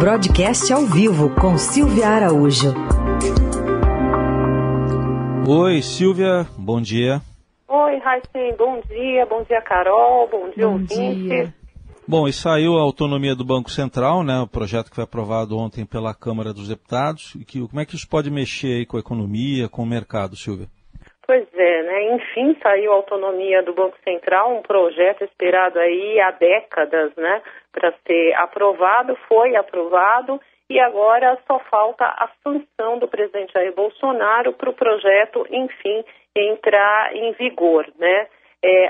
Broadcast ao vivo com Silvia Araújo. Oi, Silvia, bom dia. Oi, Raíssa, bom dia, Carol, bom dia, ouvinte. Bom, e saiu a autonomia do Banco Central, né, o projeto que foi aprovado ontem pela Câmara dos Deputados. E como é que isso pode mexer aí com a economia, com o mercado, Silvia? Pois é, né? Enfim, saiu a autonomia do Banco Central, um projeto esperado aí há décadas, né, para ser aprovado, foi aprovado e agora só falta a sanção do presidente Jair Bolsonaro para o projeto, enfim, entrar em vigor, né?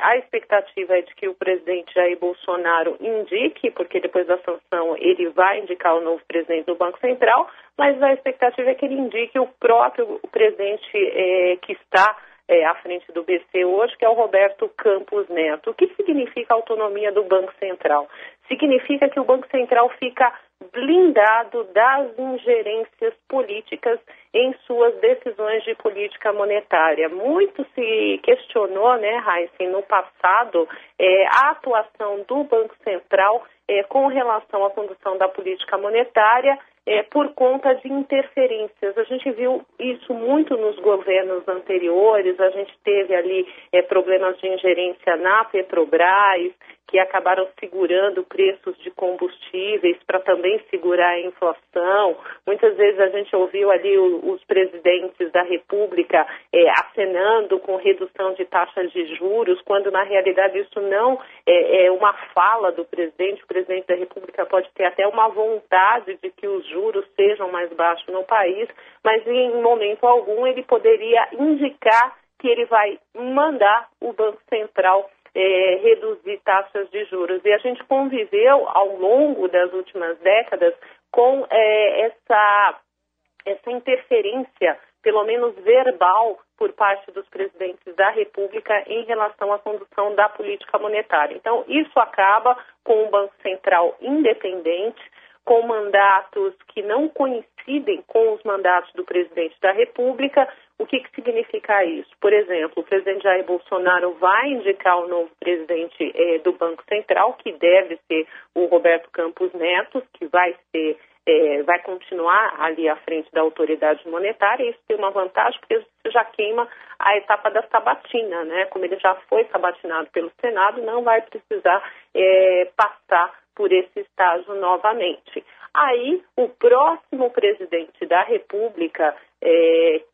A expectativa é de que o presidente Jair Bolsonaro indique, porque depois da sanção ele vai indicar o novo presidente do Banco Central, mas a expectativa é que ele indique o próprio presidente que está à frente do BC hoje, que é o Roberto Campos Neto. O que significa a autonomia do Banco Central? Significa que o Banco Central fica blindado das ingerências políticas em suas decisões de política monetária. Muito se questionou, né, Raíssa, no passado, a atuação do Banco Central com relação à condução da política monetária por conta de interferências. A gente viu isso muito nos governos anteriores, a gente teve ali problemas de ingerência na Petrobras, que acabaram segurando preços de combustíveis para também segurar a inflação. Muitas vezes a gente ouviu ali os presidentes da República acenando com redução de taxas de juros, quando na realidade isso não é uma fala do presidente. O presidente da República pode ter até uma vontade de que os juros sejam mais baixos no país, mas em momento algum ele poderia indicar que ele vai mandar o Banco Central reduzir taxas de juros. E a gente conviveu ao longo das últimas décadas com essa interferência, pelo menos verbal, por parte dos presidentes da República em relação à condução da política monetária. Então, isso acaba com o Banco Central independente, com mandatos que não coincidem com os mandatos do presidente da República. O que significa isso? Por exemplo, o presidente Jair Bolsonaro vai indicar o novo presidente do Banco Central, que deve ser o Roberto Campos Neto, que vai continuar ali à frente da autoridade monetária. Isso tem uma vantagem, porque isso já queima a etapa da sabatina, né? Como ele já foi sabatinado pelo Senado, não vai precisar passar por esse estágio novamente. Aí, o próximo presidente da República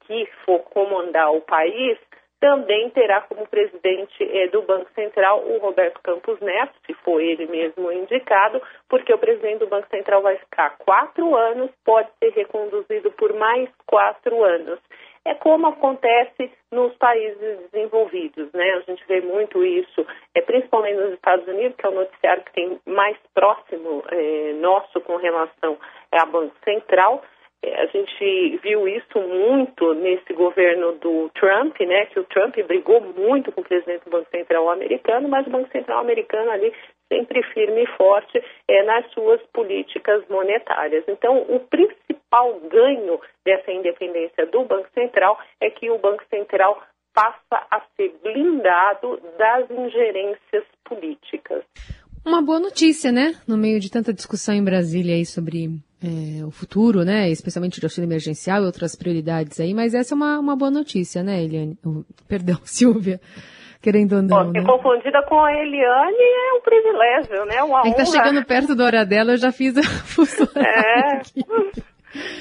que for comandar o país também terá como presidente do Banco Central o Roberto Campos Neto, se for ele mesmo indicado, porque o presidente do Banco Central vai ficar 4 anos, pode ser reconduzido por mais 4 anos. É como acontece nos países desenvolvidos, né? A gente vê muito isso, principalmente nos Estados Unidos, que é o noticiário que tem mais próximo nosso com relação ao Banco Central. A gente viu isso muito nesse governo do Trump, né? Que o Trump brigou muito com o presidente do Banco Central americano, mas o Banco Central americano ali sempre firme e forte nas suas políticas monetárias. Então, o principal ganho dessa independência do Banco Central é que o Banco Central passa a ser blindado das ingerências políticas. Uma boa notícia, né? No meio de tanta discussão em Brasília aí sobre o futuro, né? Especialmente o auxílio emergencial e outras prioridades aí, mas essa é uma boa notícia, né, Eliane? Perdão, Silvia. Querendo ou não, ser confundida com a Eliane é um privilégio, né? Uma honra. Tá chegando perto da hora dela, eu já fiz a função.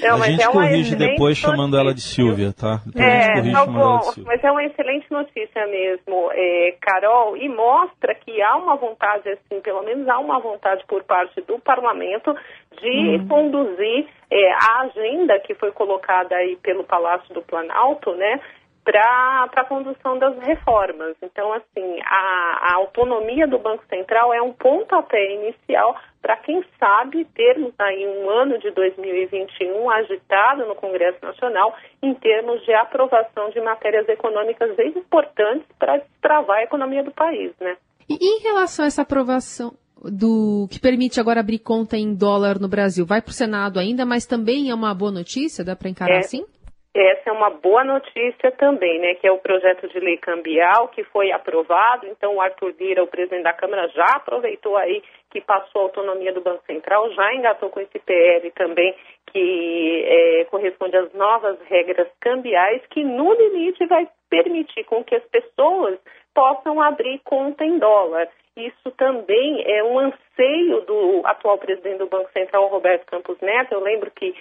Não, a gente corrige depois chamando ela de Silvia, tá? Mas é uma excelente notícia mesmo, Carol, e mostra que há uma vontade, assim, pelo menos há uma vontade por parte do parlamento de conduzir a agenda que foi colocada aí pelo Palácio do Planalto, né, para a condução das reformas. Então, assim, a autonomia do Banco Central é um pontapé inicial para, quem sabe, termos aí um ano de 2021 agitado no Congresso Nacional em termos de aprovação de matérias econômicas bem importantes para destravar a economia do país, né? E em relação a essa aprovação que permite agora abrir conta em dólar no Brasil, vai para o Senado ainda, mas também é uma boa notícia, dá para encarar assim? Essa é uma boa notícia também, né, que é o projeto de lei cambial que foi aprovado. Então, o Arthur Vira, o presidente da Câmara, já aproveitou aí que passou a autonomia do Banco Central, já engatou com esse PL também, que corresponde às novas regras cambiais, que no limite vai permitir com que as pessoas possam abrir conta em dólar. Isso também é um anseio do atual presidente do Banco Central, Roberto Campos Neto. Eu lembro que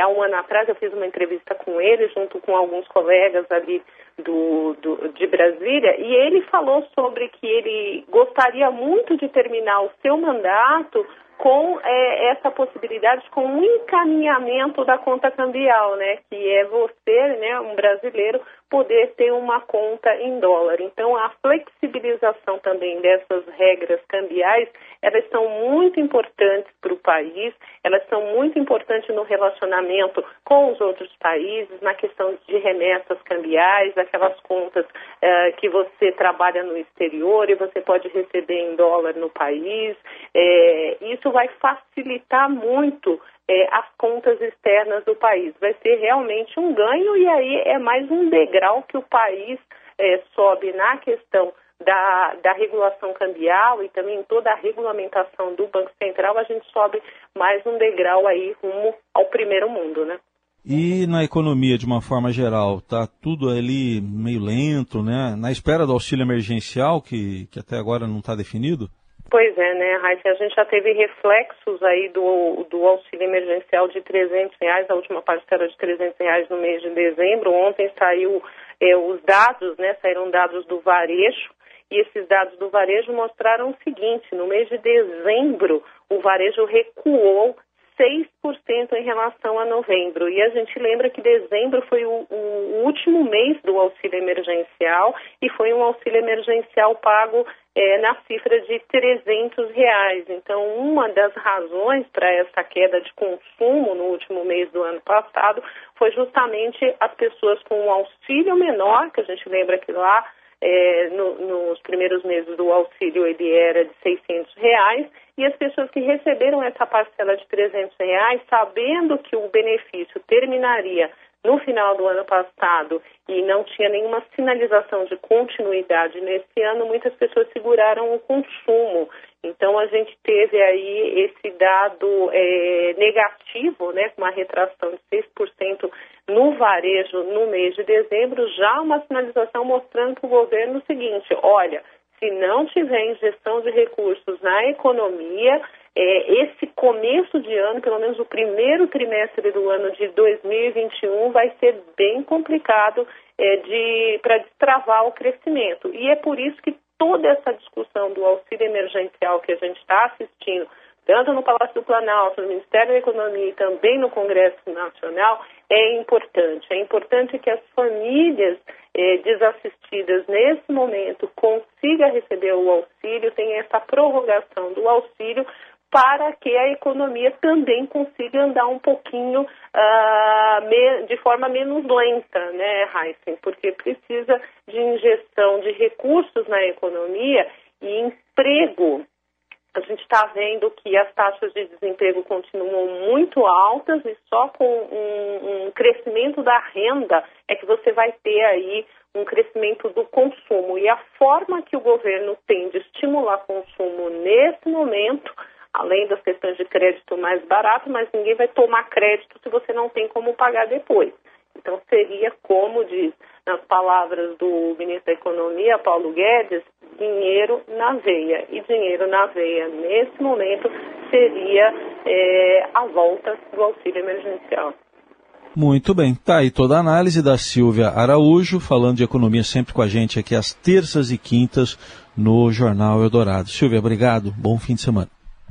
há um ano atrás eu fiz uma entrevista com ele, junto com alguns colegas ali de Brasília, e ele falou sobre que ele gostaria muito de terminar o seu mandato com essa possibilidade, com um encaminhamento da conta cambial, né? Que é você, né, um brasileiro, poder ter uma conta em dólar. Então, a flexibilização também dessas regras cambiais, elas são muito importantes para o país, elas são muito importantes no relacionamento com os outros países, na questão de remessas cambiais, aquelas contas que você trabalha no exterior e você pode receber em dólar no país. Isso vai facilitar muito as contas externas do país. Vai ser realmente um ganho, e aí é mais um degrau que o país sobe na questão da regulação cambial, e também toda a regulamentação do Banco Central. A gente sobe mais um degrau aí rumo ao primeiro mundo, né? E na economia, de uma forma geral, está tudo ali meio lento, né? Na espera do auxílio emergencial, que até agora não está definido? Pois é, né, Raíssa, a gente já teve reflexos aí do auxílio emergencial de R$300, a última parcela de R$300 no mês de dezembro. Ontem saiu os dados, né, saíram dados do varejo, e esses dados do varejo mostraram o seguinte: no mês de dezembro o varejo recuou 6% em relação a novembro. E a gente lembra que dezembro foi o último mês do auxílio emergencial, e foi um auxílio emergencial pago na cifra de R$300. Então, uma das razões para essa queda de consumo no último mês do ano passado foi justamente as pessoas com um auxílio menor, que a gente lembra que lá nos primeiros meses do auxílio ele era de R$600, e as pessoas que receberam essa parcela de R$300, sabendo que o benefício terminaria no final do ano passado e não tinha nenhuma sinalização de continuidade nesse ano, muitas pessoas seguraram o consumo. Então, a gente teve aí esse dado negativo, né, com uma retração de 6% no varejo no mês de dezembro, já uma sinalização mostrando para o governo o seguinte: olha, se não tiver injeção de recursos na economia, esse começo de ano, pelo menos o primeiro trimestre do ano de 2021, vai ser bem complicado para destravar o crescimento. E é por isso que toda essa discussão do auxílio emergencial que a gente está assistindo, tanto no Palácio do Planalto, no Ministério da Economia e também no Congresso Nacional, é importante. É importante que as famílias desassistidas nesse momento consigam receber o auxílio, tenha essa prorrogação do auxílio, para que a economia também consiga andar um pouquinho de forma menos lenta, né, Raíssa? Porque precisa de injeção de recursos na economia e emprego. A gente está vendo que as taxas de desemprego continuam muito altas, e só com um crescimento da renda é que você vai ter aí um crescimento do consumo. E a forma que o governo tem de estimular consumo nesse momento, além das questões de crédito mais barato, mas ninguém vai tomar crédito se você não tem como pagar depois. Então, seria, como diz nas palavras do ministro da Economia, Paulo Guedes, dinheiro na veia. E dinheiro na veia, nesse momento, seria a volta do auxílio emergencial. Muito bem. Tá aí toda a análise da Silvia Araújo, falando de economia sempre com a gente aqui às terças e quintas no Jornal Eldorado. Silvia, obrigado. Bom fim de semana.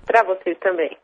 Para vocês também.